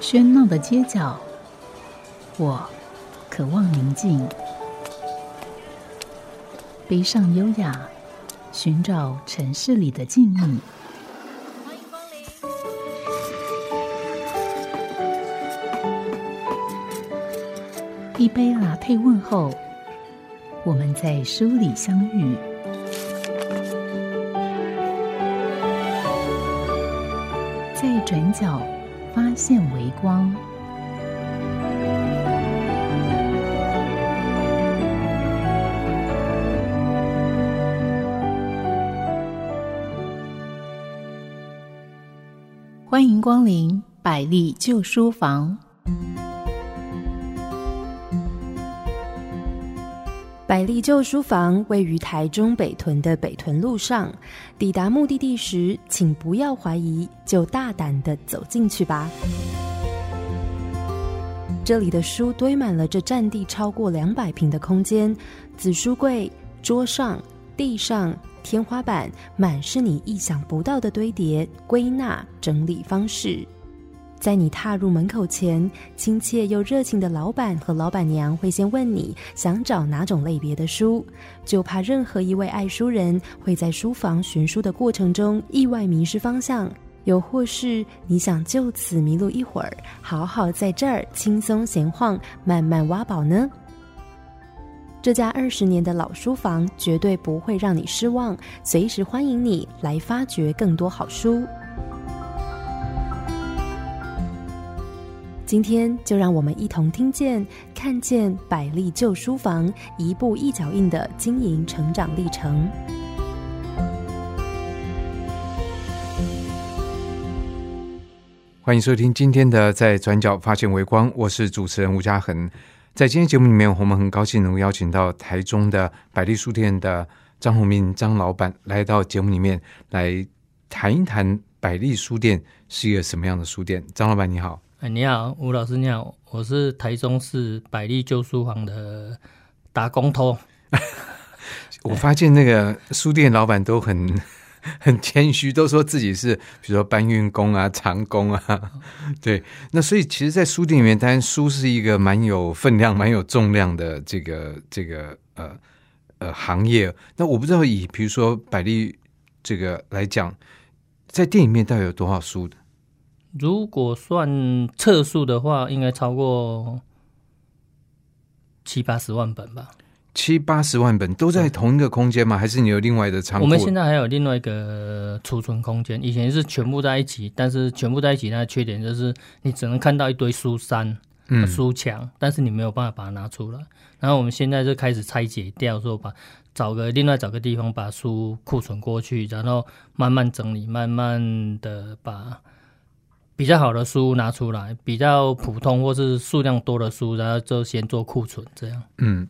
喧闹的街角，我渴望宁静，背上优雅，寻找城市里的静谧。欢迎光临。一杯拿铁问候，我们在书里相遇。在转角发现微光，欢迎光临百丽旧书房。百丽旧书房位于台中北屯的北屯路上，抵达目的地时，请不要怀疑，就大胆地走进去吧。这里的书堆满了这占地超过200坪的空间，紫书柜、桌上、地上、天花板，满是你意想不到的堆叠、归纳、整理方式。在你踏入门口前，亲切又热情的老板和老板娘会先问你想找哪种类别的书，就怕任何一位爱书人会在书房寻书的过程中意外迷失方向，又或是你想就此迷路一会儿，好好在这儿轻松闲晃，慢慢挖宝呢。这家20年的老书房绝对不会让你失望，随时欢迎你来发掘更多好书。今天就让我们一同听见、看见百丽旧书房一步一脚印的经营成长历程。欢迎收听今天的《在转角发现微光》，我是主持人吴嘉恒。在今天节目里面，我们很高兴能够邀请到台中的百丽书店的张宏明张老板来到节目里面，来谈一谈百丽书店是一个什么样的书店。张老板你好。你好，吴老师你好，我是台中市百丽旧书房的打工头。我发现那个书店老板都很谦虚，都说自己是比如说搬运工啊、长工啊。对，那所以其实在书店里面，当然书是一个蛮有分量、蛮有重量的这个行业。那我不知道以比如说百丽这个来讲，在店里面到底有多少书的？如果算册数的话，应该超过70-80万本吧。70-80万本都在同一个空间吗？还是你有另外的仓库？我们现在还有另外一个储存空间，以前是全部在一起，但是全部在一起它的缺点就是你只能看到一堆书山、书墙，但是你没有办法把它拿出来。然后我们现在就开始拆解掉，说另外找个地方把书库存过去，然后慢慢整理，慢慢的把比较好的书拿出来，比较普通或是数量多的书，然后就先做库存这样。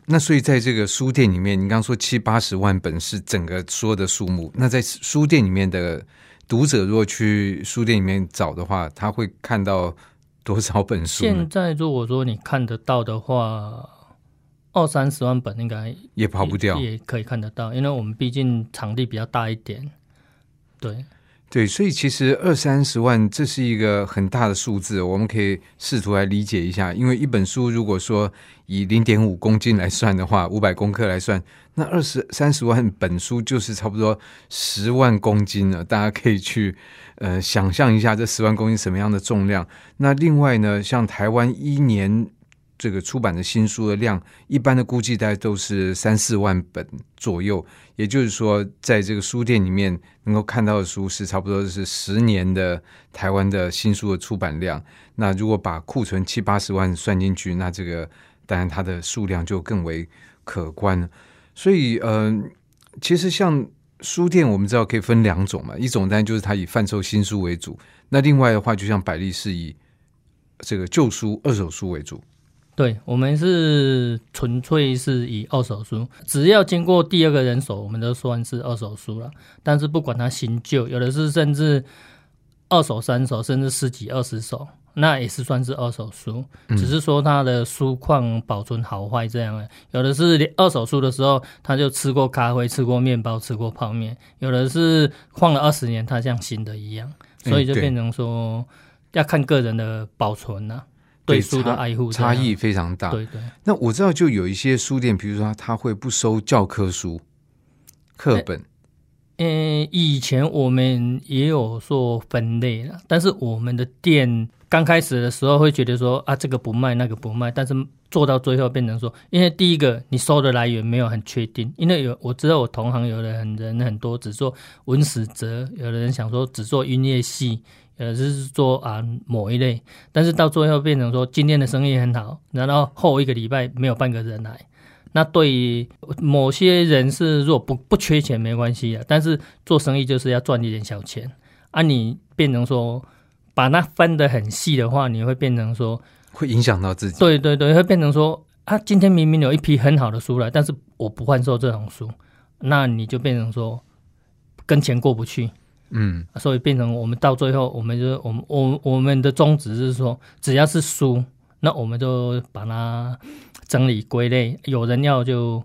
那所以在这个书店里面，你刚刚说70-80万本是整个说的数目，那在书店里面的读者如果去书店里面找的话，他会看到多少本书呢？现在如果说你看得到的话，20-30万本应该也跑不掉，也可以看得到，因为我们毕竟场地比较大一点。对，所以其实20-30万这是一个很大的数字，我们可以试图来理解一下。因为一本书如果说以0.5公斤来算的话，500公克来算，那30-40万本书就是差不多10万公斤了。大家可以去想象一下这10万公斤什么样的重量。那另外呢，像台湾一年这个出版的新书的量，一般的估计大概都是3-4万本左右，也就是说在这个书店里面能够看到的书是差不多是10年的台湾的新书的出版量。那如果把库存70-80万算进去，那这个当然它的数量就更为可观了。所以其实像书店我们知道可以分两种嘛，一种当然就是它以贩售新书为主，那另外的话就像百丽是以这个旧书、二手书为主。对，我们是纯粹是以二手书，只要经过第二个人手我们都算是二手书了。但是不管它新旧，有的是甚至2手3手甚至10几20手，那也是算是二手书，只是说它的书况保存好坏这样。有的是二手书的时候它就吃过咖啡、吃过面包、吃过泡面，有的是放了20年它像新的一样，所以就变成说要看个人的保存啊，对书的爱护差异非常大。对对。那我知道就有一些书店，比如说他会不收教科书、课本。以前我们也有做分类了，但是我们的店刚开始的时候会觉得说啊，这个不卖那个不卖，但是做到最后变成说，因为第一个你收的来源没有很确定，因为我知道我同行有的人很多只做文史哲，有的人想说只做音乐系，有的是做某一类，但是到最后变成说今天的生意很好，然后后一个礼拜没有半个人来。那对于某些人是如果 不缺钱没关系，但是做生意就是要赚一点小钱啊，你变成说把它分得很细的话，你会变成说会影响到自己。对对对，会变成说啊，今天明明有一批很好的书来，但是我不换售这种书，那你就变成说跟钱过不去。嗯，所以变成我们到最后我们的宗旨是说，只要是书那我们就把它整理归类，有人要就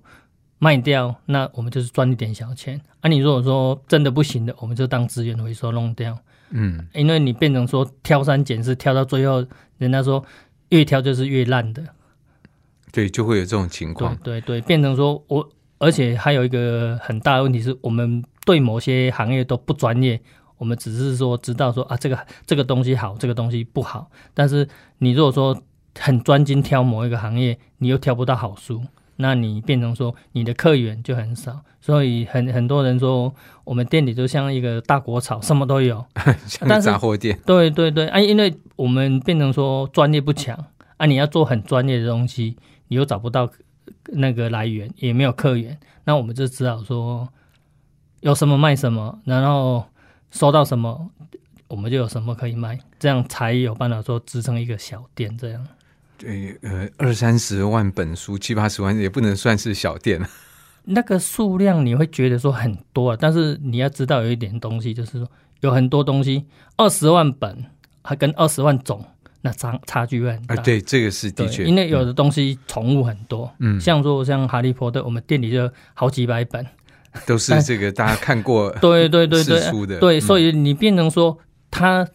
卖掉，那我们就是赚一点小钱啊。你如果说真的不行的，我们就当资源回收弄掉。嗯，因为你变成说挑三拣四，挑到最后人家说越挑就是越烂的。对，就会有这种情况。对对对，变成说而且还有一个很大的问题是，我们对某些行业都不专业。我们只是说知道说啊，这个东西好，这个东西不好，但是你如果说很专精挑某一个行业，你又挑不到好书，那你变成说你的客源就很少。所以很多人说我们店里就像一个大国草，什么都有像个杂货店。对对对啊，因为我们变成说专业不强啊，你要做很专业的东西，你又找不到那个来源，也没有客源，那我们就只好说有什么卖什么，然后收到什么我们就有什么可以卖，这样才有办法说支撑一个小店这样。对，二三十万本书，七八十万也不能算是小店了。那个数量你会觉得说很多啊，但是你要知道有一点东西，就是说有很多东西，20万本还跟20万种，那差距会很大。对，这个是的确，因为有的东西宠物很多，嗯，像哈利波特，我们店里就好几百本，都是这个大家看过的。对对对对，书的对，所以你变成说它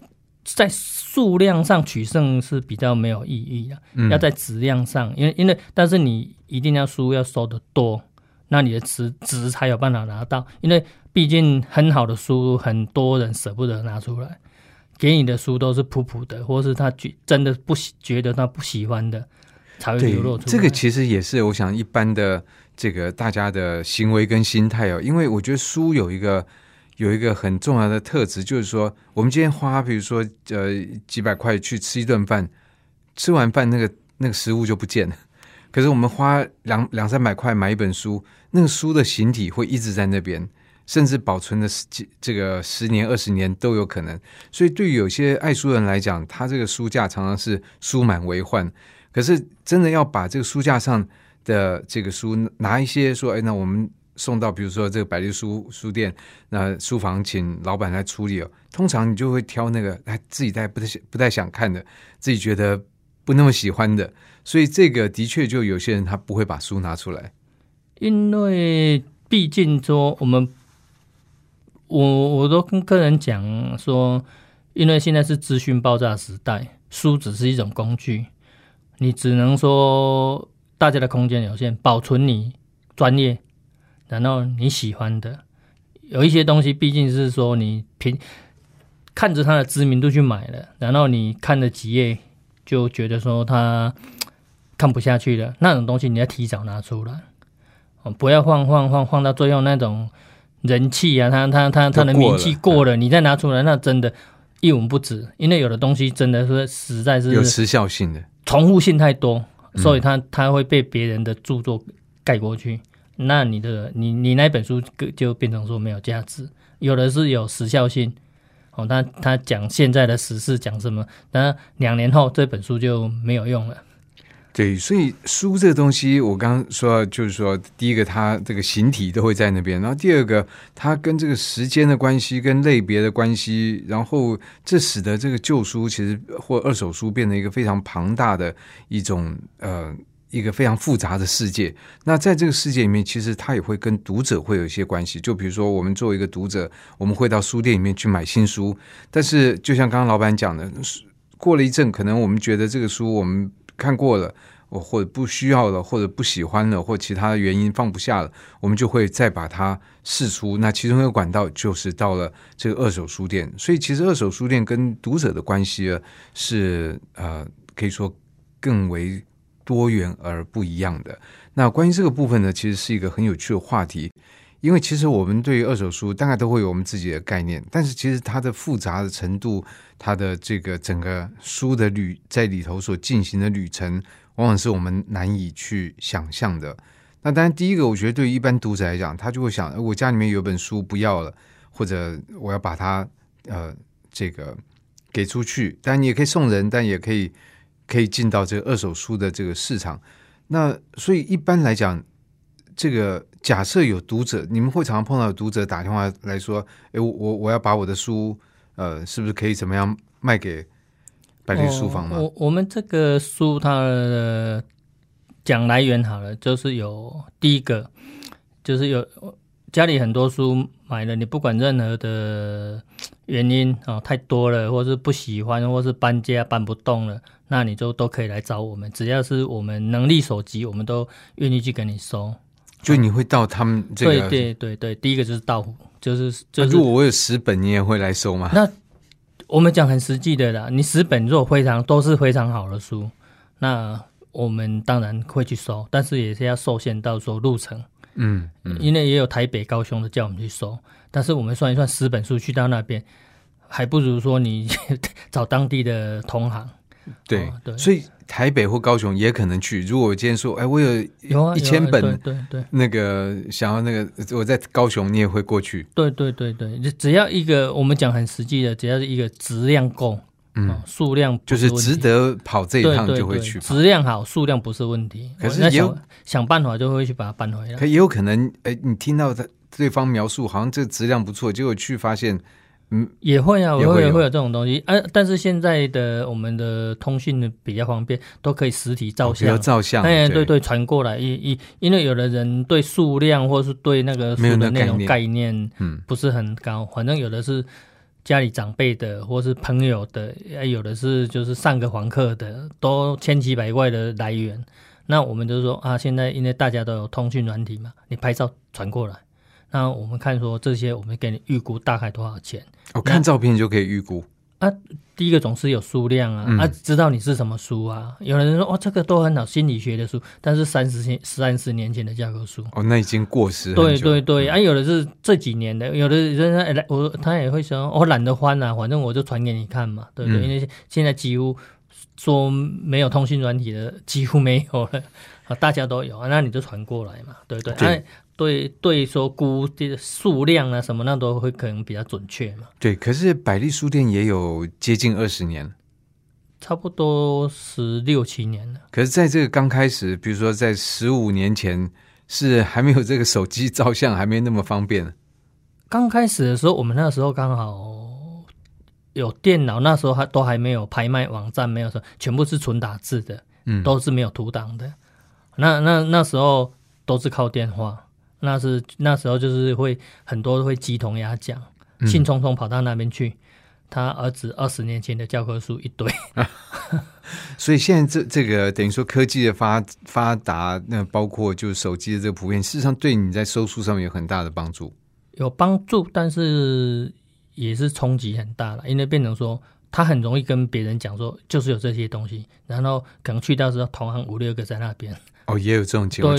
在数量上取胜是比较没有意义的，要在质量上，因为但是你一定要书要收得多，那你的值才有办法拿到，因为毕竟很好的书很多人舍不得拿出来，给你的书都是普普的，或是他真的不觉得他不喜欢的才会流露出来。这个其实也是我想一般的这个大家的行为跟心态哦，因为我觉得书有一个很重要的特质，就是说我们今天花比如说几百块去吃一顿饭，吃完饭那个食物就不见了，可是我们花两三百块买一本书，那个书的形体会一直在那边，甚至保存的这个10年20年都有可能。所以对于有些爱书人来讲，他这个书架常常是书满为患，可是真的要把这个书架上的这个书拿一些说，哎，那我们送到比如说这个百丽书店，那书房请老板来处理哦。通常你就会挑那个自己不太想看的，自己觉得不那么喜欢的，所以这个的确就有些人他不会把书拿出来，因为毕竟说我都跟客人讲说，因为现在是资讯爆炸时代，书只是一种工具，你只能说大家的空间有限，保存你专业然后你喜欢的。有一些东西毕竟是说你看着它的知名度去买了，然后你看了几页就觉得说它看不下去了，那种东西你要提早拿出来，不要放到最后那种人气啊，它的名气过了你再拿出来，那真的一文不值。因为有的东西真的是实在是有时效性的，重复性太多，所以它会被别人的著作盖过去，那你那本书就变成说没有价值。有的是有时效性，他讲现在的时事讲什么，那2年后这本书就没有用了。对，所以书这个东西我刚刚说就是说，第一个它这个形体都会在那边，然后第二个它跟这个时间的关系跟类别的关系，然后这使得这个旧书其实或二手书变成一个非常庞大的一种一个非常复杂的世界。那在这个世界里面，其实它也会跟读者会有一些关系，就比如说我们作为一个读者，我们会到书店里面去买新书，但是就像刚刚老板讲的，过了一阵，可能我们觉得这个书我们看过了，或者不需要了，或者不喜欢了，或其他原因放不下了，我们就会再把它释出。那其中一个管道就是到了这个二手书店，所以其实二手书店跟读者的关系是可以说更为多元而不一样的。那关于这个部分呢，其实是一个很有趣的话题，因为其实我们对于二手书大概都会有我们自己的概念，但是其实它的复杂的程度，它的这个整个书的在里头所进行的旅程，往往是我们难以去想象的。那当然第一个，我觉得对于一般读者来讲，他就会想，我家里面有本书不要了，或者我要把它这个给出去，当然你也可以送人，但也可以进到这个二手书的这个市场。那所以一般来讲，这个假设有读者，你们会常常碰到有读者打电话来说，我要把我的书是不是可以怎么样卖给百绿书房吗？我们这个书它的讲来源好了，就是有第一个就是有家里很多书买了，你不管任何的原因太多了，或是不喜欢，或是搬家搬不动了，那你就都可以来找我们，只要是我们能力所及，我们都愿意去给你收。就你会到他们这个？对对对对，第一个就是到，就是如果我有10本，你也会来收吗？那我们讲很实际的啦，你10本如果都是非常好的书，那我们当然会去收，但是也是要受限到说路程。因为也有台北高雄的叫我们去收，但是我们算一算10本书去到那边，还不如说你找当地的同行。 对，所以台北或高雄也可能去，如果我今天说我有1000本、对那个想要那个我在高雄，你也会过去。对对对对，只要一个我们讲很实际的，只要是一个质量够，数量就是值得跑这一趟就会去。对对对，质量好，数量不是问题。可是也想办法就会去把它搬回来。可也有可能你听到对方描述好像这质量不错，结果去发现也会啊，也会有这种东西啊。但是现在的我们的通讯比较方便，都可以实体照相，对，传过来。因为有的人对数量或是对那个书的内容概念不是很高，反正有的是家里长辈的，或是朋友的，有的是就是上个房客的，都千奇百怪的来源。那我们就说现在因为大家都有通讯软体嘛，你拍照传过来，那我们看说这些，我们给你预估大概多少钱。看照片就可以预估第一个总是有数量知道你是什么书啊。有人说这个都很好，心理学的书，但是30年前的教科书，那已经过时很久。对对对有的是这几年的，有的人他也会说懒得翻啊，反正我就传给你看嘛，对不对？因为现在几乎说没有通讯软体的几乎没有了大家都有那你就传过来嘛，对对对对，说估数量啊什么那都会可能比较准确嘛。对，可是百丽书店也有接近20年了，差不多16、17年了。可是在这个刚开始，比如说在15年前，是还没有这个手机照相，还没那么方便。刚开始的时候，我们那时候刚好有电脑，那时候都还没有拍卖网站，没有什么，全部是纯打字的，都是没有图档的。那时候都是靠电话。那时候就是会很多会鸡同鸭讲，兴冲冲跑到那边去，他儿子20年前的教科书一堆所以现在这个等于说科技的发达，那包括就是手机的这个普遍，事实上对你在收书上面有很大的帮助。有帮助，但是也是冲击很大了，因为变成说他很容易跟别人讲说就是有这些东西，然后可能去到时候同行5、6个在那边。也有这种情况，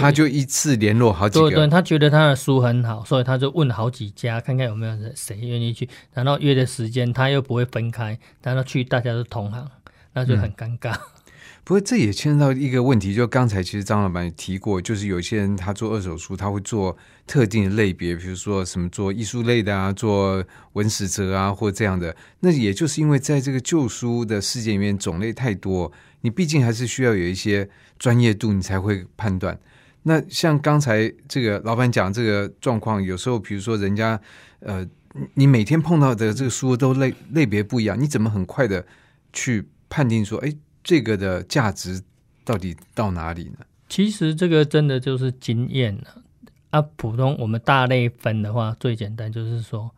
他就一次联络好几个。对，他觉得他的书很好，所以他就问好几家，看看有没有谁愿意去。然后约的时间他又不会分开，然后去大家都同行，那就很尴尬。不过这也牵涉到一个问题，就刚才其实张老板也提过，就是有些人他做二手书，他会做特定的类别，比如说什么做艺术类的做文史哲或这样的。那也就是因为在这个旧书的世界里面种类太多，你毕竟还是需要有一些专业度，你才会判断。那像刚才这个老板讲这个状况，有时候比如说人家你每天碰到的这个书都类别不一样，你怎么很快的去判定说这个的价值到底到哪里呢？其实这个真的就是经验普通我们大类分的话，最简单就是说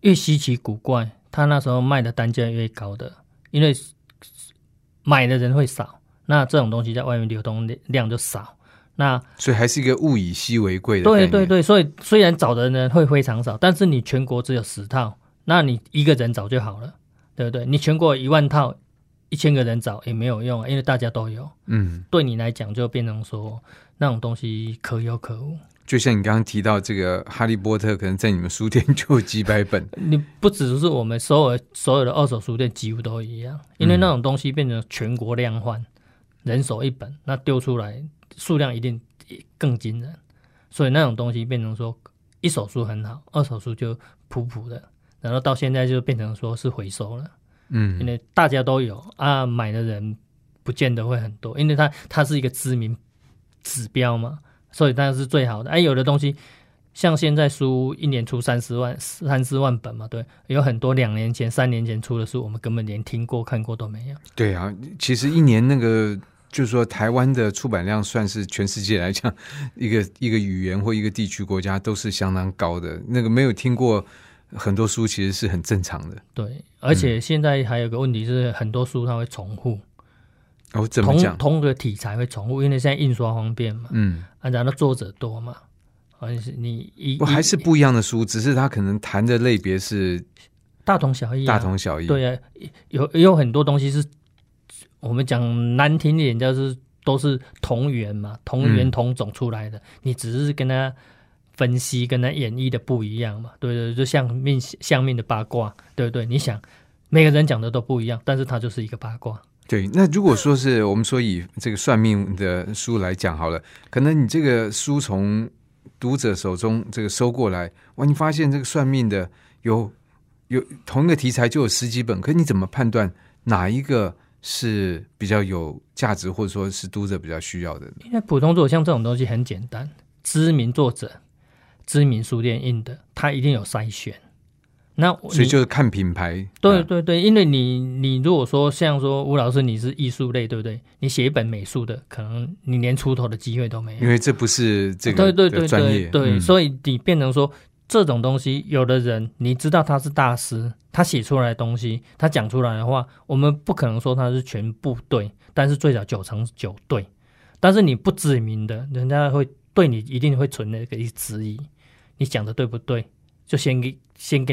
越稀奇古怪，他那时候卖的单价越高的，因为买的人会少，那这种东西在外面流通量就少，那所以还是一个物以稀为贵的概念。对对对，所以虽然找的人会非常少，但是你全国只有10套，那你一个人找就好了，对不对？你全国1万套，1000个人找也没有用，因为大家都有。嗯，对你来讲就变成说那种东西可有可无。就像你刚刚提到这个哈利波特可能在你们书店就有几百本，你不只是我们所有的二手书店几乎都一样，因为那种东西变成全国量贩，人手一本，那丢出来数量一定更惊人，所以那种东西变成说一手书很好，二手书就普普的，然后到现在就变成说是回收了。嗯，因为大家都有啊，买的人不见得会很多，因为它是一个知名指标嘛，所以它是最好的。哎，有的东西像现在书一年出30万本嘛，对，有很多2年前、3年前出的书，我们根本连听过、看过都没有。对啊，其实一年那个就是说，台湾的出版量算是全世界来讲，一个语言或一个地区国家都是相当高的。那个没有听过很多书其实是很正常的。对，而且现在还有个问题是，很多书它会重复。哦，怎么讲？同个题材会重复，因为现在印刷方便嘛。嗯，然后作者多嘛，好像是你还是不一样的书，只是它可能谈的类别是大同小异。大同小异，对啊，有很多东西是我们讲难听一点，就是都是同源嘛，同源同种出来的，你只是跟它分析、跟它演绎的不一样嘛，对不对？就相命的八卦，对不对？你想每个人讲的都不一样，但是它就是一个八卦。对，那如果说是我们说以这个算命的书来讲好了，可能你这个书从读者手中这个收过来，哇，你发现这个算命的有同一个题材就有10几本，可你怎么判断哪一个是比较有价值，或者说是读者比较需要的？因为普通作者像这种东西很简单，知名作者、知名书店印的，它一定有筛选。那所以就是看品牌。对对对，因为你如果说像说吴老师你是艺术类，对不对？你写一本美术的，可能你连出头的机会都没有，因为这不是这个的专业。对对对对对，所以你变成说这种东西，有的人你知道他是大师，他写出来的东西，他讲出来的话，我们不可能说他是全部对，但是最少99%对。但是你不知名的，人家会对你一定会存那个质疑，你讲的对不对？就先给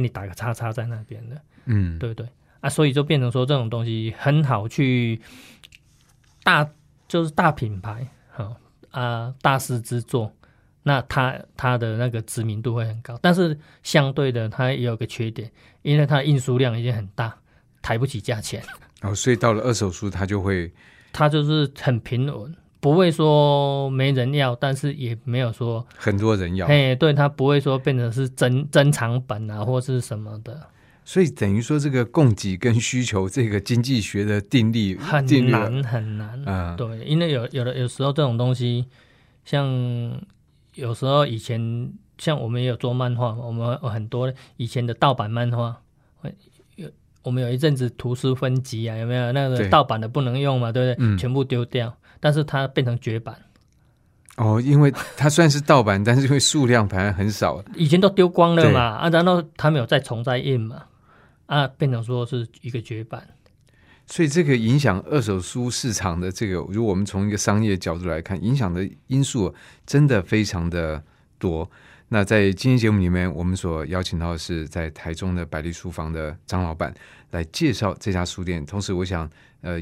你打个叉叉在那边的，嗯，对不对啊？所以就变成说这种东西很好去就是大品牌啊，大师之作，那它的那个知名度会很高，但是相对的它也有个缺点，因为它的印书量已经很大，抬不起价钱。哦，所以到了二手书，它就是很平稳。不会说没人要，但是也没有说很多人要。对，它不会说变成是珍藏版啊，或是什么的。所以等于说，这个供给跟需求这个经济学的定律很难、对，因为有时候这种东西，像有时候以前像我们也有做漫画，我们有很多以前的盗版漫画。我们有一阵子图书分级啊，有没有那个盗版的不能用嘛， 对不对、全部丢掉，但是它变成绝版。哦，因为它虽然是盗版，但是因为数量本来很少，以前都丢光了嘛，然后它没有再重再印嘛，变成说是一个绝版。所以这个影响二手书市场的这个，如果我们从一个商业角度来看，影响的因素真的非常的多。那在今天节目里面，我们所邀请到的是在台中的百丽书房的张老板来介绍这家书店，同时我想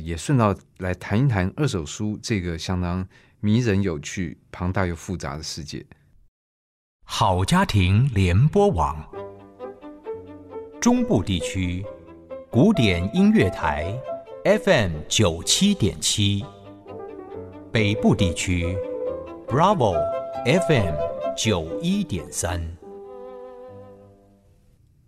也顺道来谈一谈二手书这个相当迷人、有趣、庞大又复杂的世界。好家庭联播网，中部地区古典音乐台 FM97.7， 北部地区 Bravo FM91.3。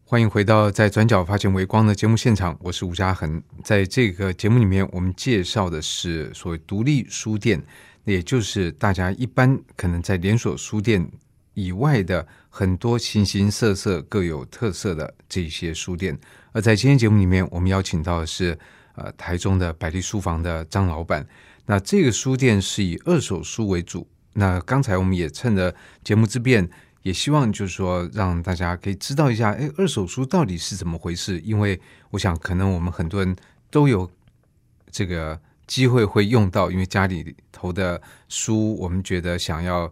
欢迎回到在转角发现微光的节目现场，我是吴嘉恒。在这个节目里面，我们介绍的是所谓独立书店，也就是大家一般可能在连锁书店以外的很多形形色色、各有特色的这些书店。而在今天节目里面，我们邀请到的是台中的百丽书房的张老板。那这个书店是以二手书为主，那刚才我们也趁着节目之便，也希望就是说让大家可以知道一下，二手书到底是怎么回事？因为我想可能我们很多人都有这个机会会用到，因为家里头的书我们觉得想要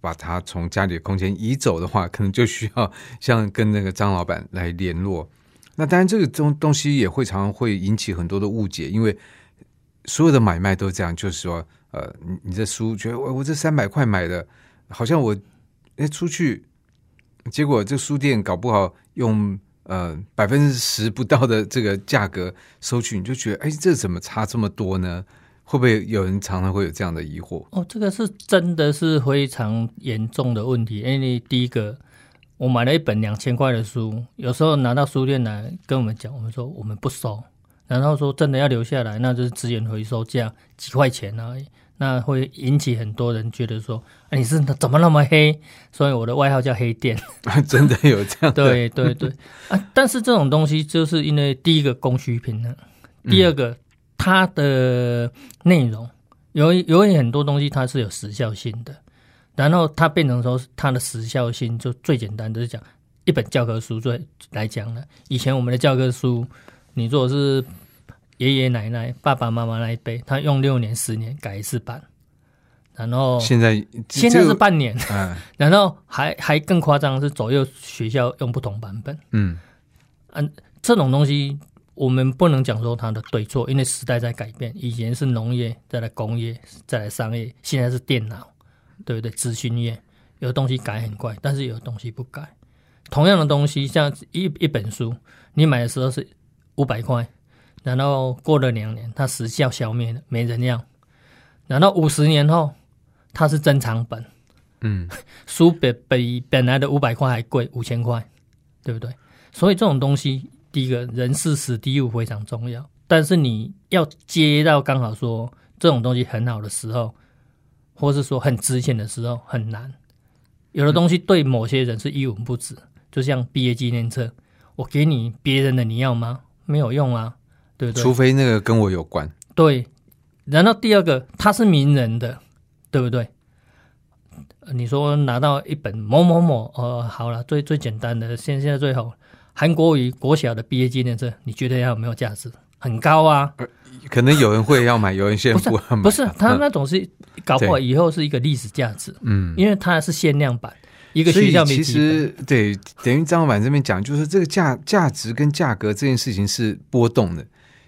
把它从家里的空间移走的话，可能就需要像跟那个张老板来联络。那当然这个东西也会常常会引起很多的误解，因为所有的买卖都这样，就是说你这书觉得我这300块买的，好像我出去结果这书店搞不好用10%不到的这个价格收取，你就觉得这怎么差这么多呢？会不会有人常常会有这样的疑惑？这个是真的是非常严重的问题。因为第一个，我买了一本2000块的书，有时候拿到书店来跟我们讲，我们说我们不收，然后说真的要留下来，那就是资源回收价几块钱而已，那会引起很多人觉得说，你是怎么那么黑？所以我的外号叫黑店。真的有这样的对对对但是这种东西就是因为第一个供需平衡，第二个它的内容有很多东西它是有时效性的，然后它变成说它的时效性就最简单就是讲一本教科书来讲了。以前我们的教科书，你如果是爷爷奶奶爸爸妈妈那一辈，他用6年10年改一次版，然后现在是半年然后还更夸张是左右学校用不同版本。这种东西我们不能讲说它的对错，因为时代在改变，以前是农业，再来工业，再来商业，现在是电脑，对不对？资讯业有东西改很快，但是有东西不改。同样的东西，像一本书你买的时候是500块，然后过了2年它时效消灭了，没人要，然后50年后它是珍藏本。书比本来的500块还贵，5000块，对不对？所以这种东西，第一个人事时地物非常重要，但是你要接到刚好说这种东西很好的时候，或是说很值钱的时候很难。有的东西对某些人是一文不值，就像毕业纪念册，我给你别人的你要吗？没有用啊，对不对？除非那个跟我有关。对，然后第二个，他是名人的，对不对？你说拿到一本某某某，好了，最简单的，现在最好，韩国语国小的毕业纪念册，你觉得它有没有价值？很高啊，可能有人会要买，有人现在不要买。不是，他那种是搞不好以后是一个历史价值，因为它是限量版。一个学校没几本，所以其实对，等于张老板这边讲，就是这个价值跟价格这件事情是波动的。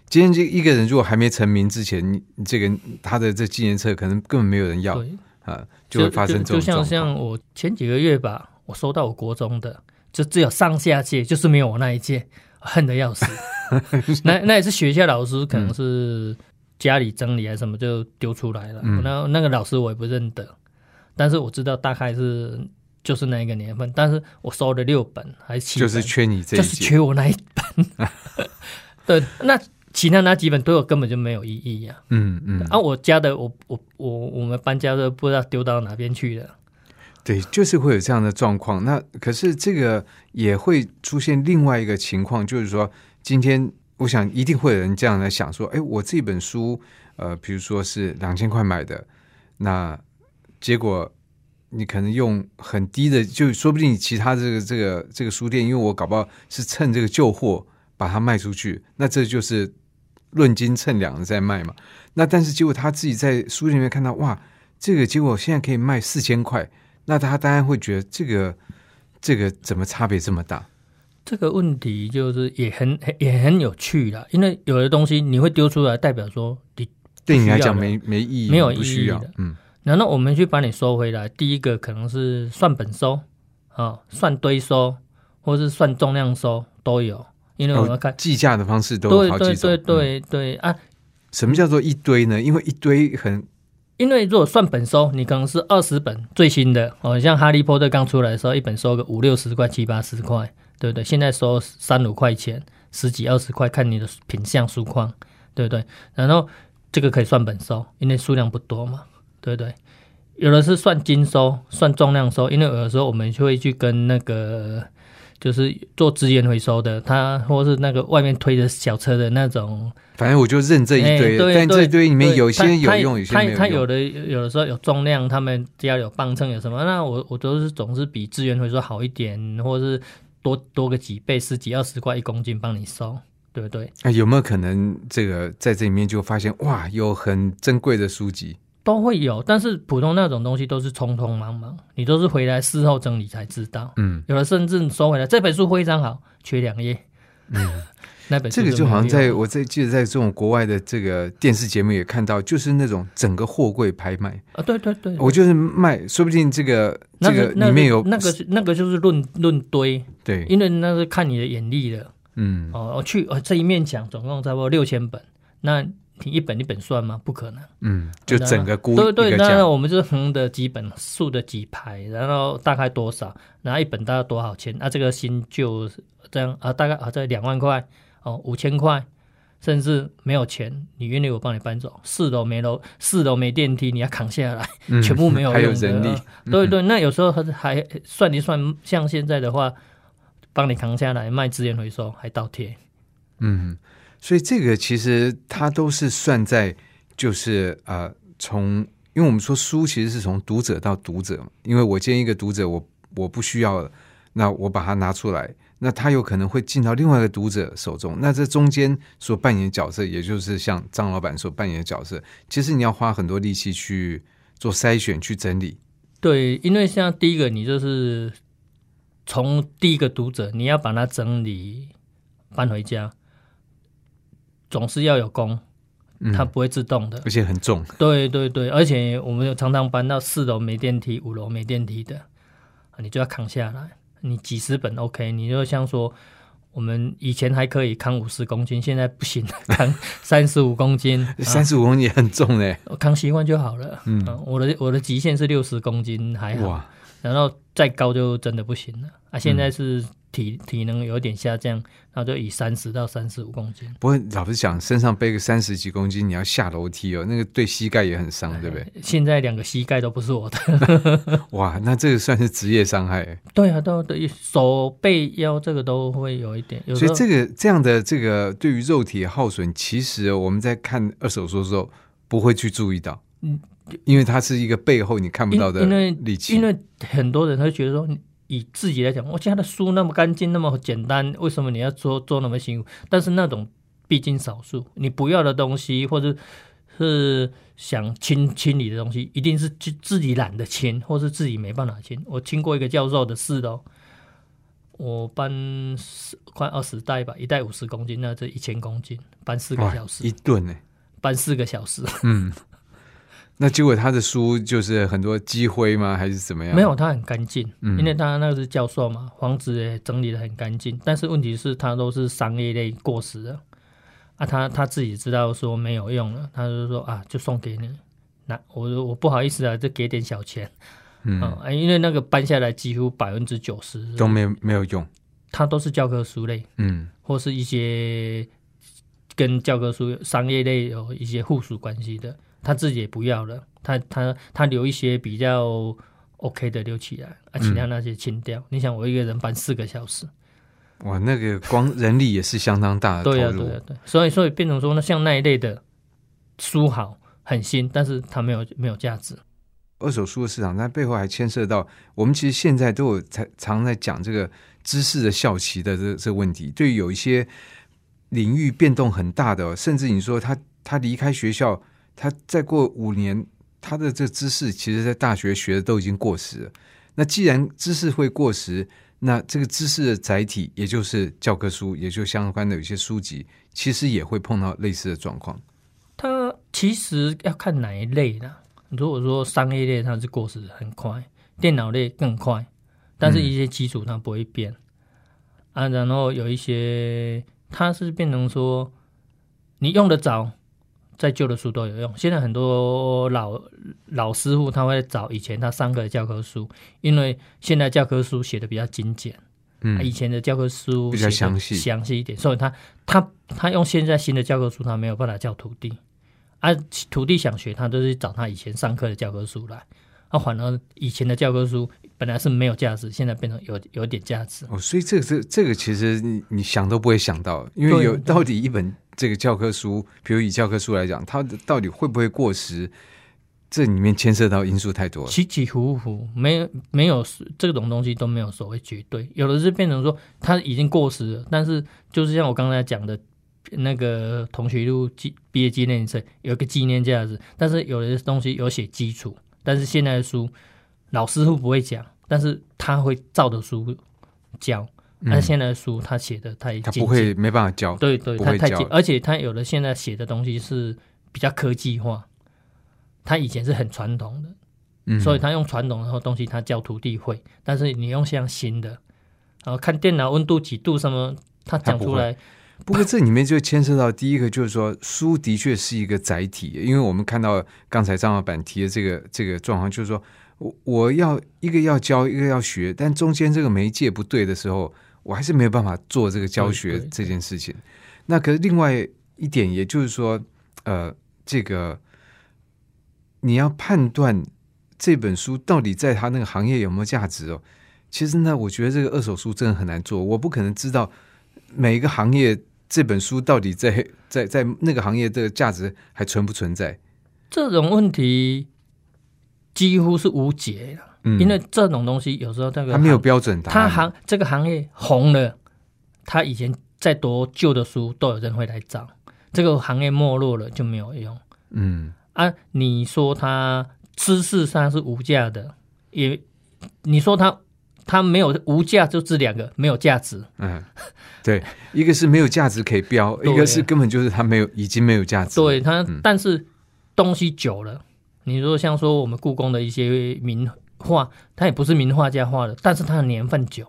今天这一个人如果还没成名之前，这个他的这纪念册可能根本没有人要，就会发生这种状况。就像我前几个月吧，我收到我国中的，就只有上下届，就是没有我那一届，恨得要死。那也是学校老师可能是家里整理还是什么就丢出来了，那个老师我也不认得，但是我知道大概是。就是那一个年份，但是我收了6本还7本，就是缺你这一集，就是缺我那一本对，那其他那几本对我根本就没有意义啊。我家的我们搬家都不知道丢到哪边去了。对，就是会有这样的状况。那可是这个也会出现另外一个情况，就是说今天我想一定会有人这样来想说，我这本书比如说是2000块买的，那结果你可能用很低的，就说不定你其他这个书店，因为我搞不好是趁这个旧货把它卖出去，那这就是论斤称两的在卖嘛。那但是结果他自己在书店里面看到，哇，这个结果现在可以卖4000块，那他当然会觉得这个怎么差别这么大？这个问题就是也很有趣啦，因为有的东西你会丢出来，代表说你对你来讲没意义，没有意义的，不需要。然后我们去把你收回来，第一个可能是算本收、算堆收，或是算重量收都有，因为我们看计价的方式都有好几种。对什么叫做一堆呢？因为一堆因为如果算本收，你可能是20本最新的，像哈利波特刚出来的时候，一本收个5、60块、7、80块，对不对？现在收3、5块钱，10几20块，看你的品相书况，对不对？然后这个可以算本收，因为数量不多嘛。对，有的是算斤收，算重量收，因为有的时候我们就会去跟那个就是做资源回收的，他或是那个外面推着小车的那种，反正我就认这一堆了，但这一堆里面有些有用，有些没有用。他有的时候有重量，他们家有磅秤有什么，那我都是总是比资源回收好一点，或是多个几倍，10几20块1公斤帮你收，对不对？有没有可能这个在这里面就发现哇，有很珍贵的书籍？都会有，但是普通那种东西都是匆匆忙忙，你都是回来事后整理才知道。嗯，有的甚至收回来，这本书非常好，缺2页。嗯，那本书这个就好像在我记得在这种国外的这个电视节目也看到，就是那种整个货柜拍卖啊，对对对，我就是卖，说不定这个里面有那个就是论堆，对，因为那是看你的眼力的。嗯，哦，去这一面墙总共差不多6000本，那。你一本算吗？不可能。嗯，就整个估一个价。对对，那我们就是横的几本，竖的几排，然后大概多少，然后一本大概多少钱啊？这个新旧这样啊，大概在2万块哦，5000块，甚至没有钱，你愿意我帮你搬走。四楼没电梯，你要扛下来，全部没有用的。还有人力。对对，那有时候还算一算，像现在的话，帮你扛下来卖资源回收还倒贴。嗯。所以这个其实它都是算在就是从因为我们说书其实是从读者到读者，因为我见一个读者我不需要了，那我把它拿出来，那它有可能会进到另外一个读者手中，那这中间所扮演角色，也就是像张老板所扮演的角色，其实你要花很多力气去做筛选去整理。对，因为像第一个你就是从第一个读者你要把它整理搬回家，总是要有功，它不会自动的，而且很重。对对对，而且我们常常搬到4楼没电梯、5楼没电梯的，你就要扛下来。你几十本 OK， 你就像说我们以前还可以扛50公斤，现在不行，扛35公斤。35公斤也很重嘞，扛习惯就好了。嗯，我的极限是60公斤，还好。哇，然后再高就真的不行了啊！现在是。体能有点下降，那就以30到35公斤。不过老实讲，身上背个30几公斤，你要下楼梯哦，那个对膝盖也很伤，对不对？现在2个膝盖都不是我的。哇，那这个算是职业伤害。对啊，对，手背腰这个都会有一点。所以这样的这个对于肉体的耗损，其实我们在看二手书的时候不会去注意到。嗯，因为它是一个背后你看不到的力气。因为很多人会觉得说。以自己来讲，我家的书那么干净，那么简单，为什么你要做那么辛苦？但是那种毕竟少数，你不要的东西，或者是想清理的东西，一定是自己懒得清，或是自己没办法清。我清过一个教授的4楼，我搬快20袋吧，一袋50公斤，那这1000公斤，搬4个小时，一顿呢，搬4个小时，嗯。那结果他的书就是很多积灰吗？还是怎么样？没有，他很干净，因为他那个是教授嘛，房子也整理得很干净。但是问题是，他都是商业类过时的啊，他自己知道说没有用了，他就说啊，就送给你，那我不好意思啊，就给点小钱，因为那个搬下来几乎90%都没有用，他都是教科书类，或是一些跟教科书商业类有一些附属关系的。他自己也不要了，他留一些比较 OK 的留起来，其他那些清掉。你想我一个人搬4个小时，哇，那个光人力也是相当大的投入。对，所以变成说，那像那一类的书好很新，但是它没有价值。二手书的市场，它背后还牵涉到我们其实现在都有常在讲这个知识的效期的这问题。对于有一些领域变动很大的，甚至你说他离开学校。他再过5年，他的这知识其实在大学学的都已经过时了。那既然知识会过时，那这个知识的载体也就是教科书，也就相关的有些书籍，其实也会碰到类似的状况。他其实要看哪一类啦。如果说商业类，它是过时很快，电脑类更快，但是一些基础它不会变啊。然后有一些它是变成说你用得着。在旧的书都有用，现在很多老师傅他会找以前他上课的教科书，因为现在教科书写的比较精简，以前的教科书比较详细一点，所以他用现在新的教科书，他没有办法叫徒弟啊，徒弟想学他都是找他以前上课的教科书来，反而以前的教科书本来是没有价值，现在变成有点价值哦，所以这个其实你想都不会想到，因为有到底一本。这个教科书，比如以教科书来讲，它到底会不会过时？这里面牵涉到因素太多了，起起伏伏，没有这种东西都没有所谓绝对。有的是变成说它已经过时了，但是就是像我刚才讲的，那个同学录毕业纪念册有一个纪念价值，但是有的东西有写基础，但是现在的书老师傅不会讲，但是他会照着书教。但现在的书他写的太他不会没办法教，对对，他太而且他有的现在写的东西是比较科技化，他以前是很传统的，所以他用传统的东西他教徒弟会，但是你用像新的，然后看电脑温度几度什么，他讲出来。不过这里面就牵涉到第一个，就是说书的确是一个载体，因为我们看到刚才张老板提的这个状况，就是说我要一个要教一个要学，但中间这个媒介不对的时候，我还是没有办法做这个教学这件事情。那可是另外一点，也就是说这个你要判断这本书到底在它那个行业有没有价值哦。其实呢，我觉得这个二手书真的很难做，我不可能知道每一个行业这本书到底在那个行业的价值还存不存在，这种问题几乎是无解的。因为这种东西有时候那个它没有标准答案，这个行业红了，它以前再多旧的书都有人会来找，这个行业没落了就没有用。你说它知识上是无价的，也你说它没有无价，就这两个没有价值。对，一个是没有价值可以标，一个是根本就是它没有，已经没有价值。对它，但是东西久了，你说像说我们故宫的一些名画，它也不是名画家画的，但是它的年份久，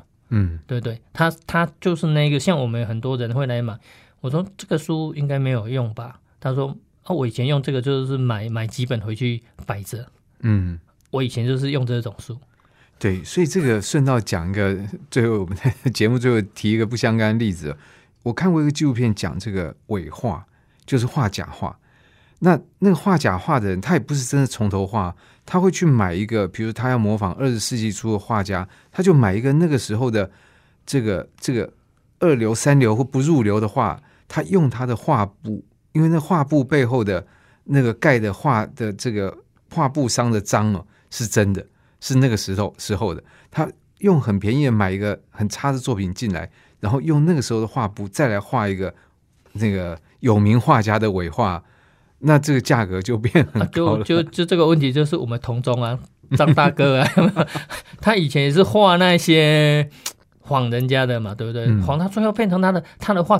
对对，它就是那个像我们很多人会来买，我说这个书应该没有用吧？他说我以前用这个就是买几本回去摆着，我以前就是用这种书。对，所以这个顺道讲一个，最后我们在节目最后提一个不相干的例子。我看过一个纪录片讲这个伪画，就是画假画。那个画假画的人，他也不是真的从头画，他会去买一个，比如他要模仿20世纪初的画家，他就买一个那个时候的这个二流、三流或不入流的画，他用他的画布，因为那画布背后的那个盖的画的这个画布商的章是真的。是那个时候的，他用很便宜的买一个很差的作品进来，然后用那个时候的画布再来画一个那个有名画家的伪画，那这个价格就变很高了。就这个问题，就是我们同宗张大哥他以前也是画那些仿人家的嘛，对不对？仿他最后变成他的画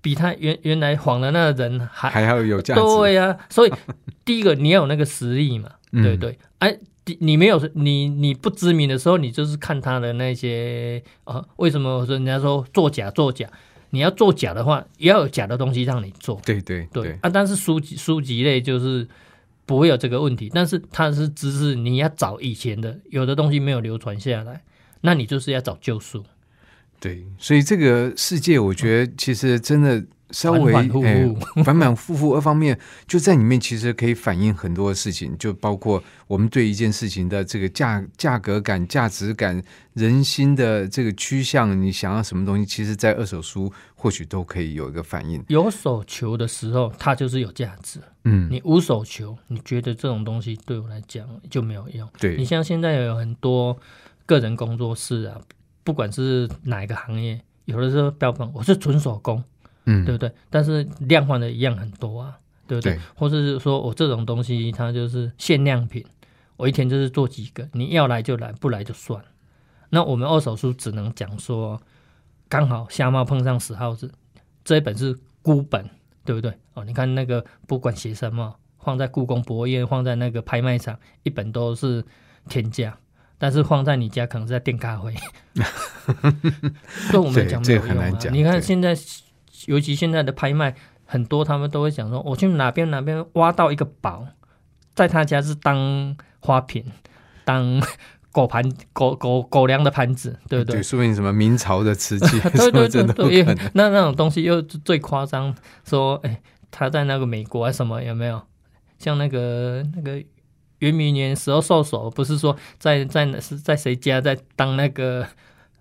比他原来仿的那个人还要有价值。对啊，所以第一个你要有那个实力嘛，对对。你没有你不知名的时候，你就是看他的那些为什么人家说作假？你要作假的话，也要有假的东西让你做。对对 对但是书籍类就是不会有这个问题，但是它是知识，你要找以前的，有的东西没有流传下来，那你就是要找旧书。对，所以这个世界我觉得其实真的稍微反反复复二方面就在里面，其实可以反映很多事情，就包括我们对一件事情的这个价格感、价值感、人心的这个趋向，你想要什么东西，其实在二手书或许都可以有一个反应。有所求的时候它就是有价值，你无所求，你觉得这种东西对我来讲就没有用。对，你像现在有很多个人工作室不管是哪一个行业，有的时候标榜我是纯手工，对不对？但是量贩的一样很多对不对？对，或是说我这种东西它就是限量品，我一天就是做几个，你要来就来，不来就算。那我们二手书只能讲说，刚好瞎猫碰上死耗子，这一本是孤本，对不对？你看那个不管写什么，放在故宫博物院，放在那个拍卖场，一本都是天价。但是放在你家可能是在店咖啡，对我们讲没有用你看现在，尤其现在的拍卖，很多他们都会讲说，我去哪边挖到一个宝，在他家是当花瓶、当狗粮的盘子，对不对？对，说明什么明朝的瓷器，对，那种东西又最夸张，说他在那个美国什么有没有？像那个。圆明园时候受手，不是说在谁家在当那个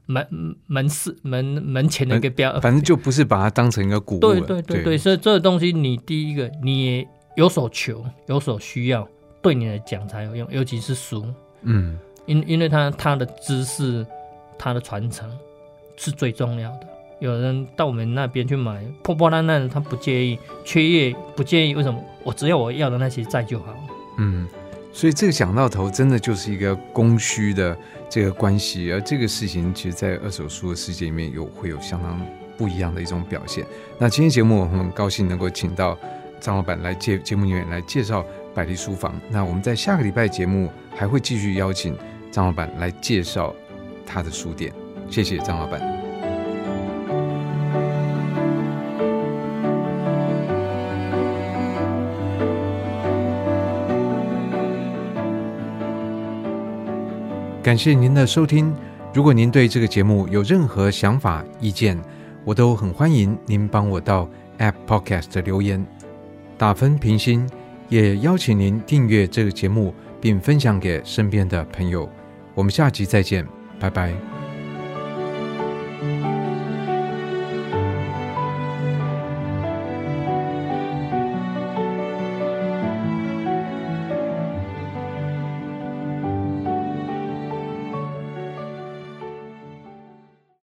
门前的一个标，反正就不是把它当成一个古物了。对，所以这个东西，你第一个你也有所求有所需要，对你来讲才有用，尤其是书，因为它的知识它的传承是最重要的。有人到我们那边去买破破烂烂的，他不介意，缺页不介意，为什么？我只要我要的那些在就好。嗯，所以这个讲到头真的就是一个供需的这个关系，而这个事情其实在二手书的世界里面会有相当不一样的一种表现。那今天节目我很高兴能够请到张老板来节目里面来介绍百丽书房，那我们在下个礼拜节目还会继续邀请张老板来介绍他的书店。谢谢张老板。感谢您的收听，如果您对这个节目有任何想法意见，我都很欢迎您帮我到 App Podcast 的留言打分评星，也邀请您订阅这个节目并分享给身边的朋友。我们下集再见，拜拜。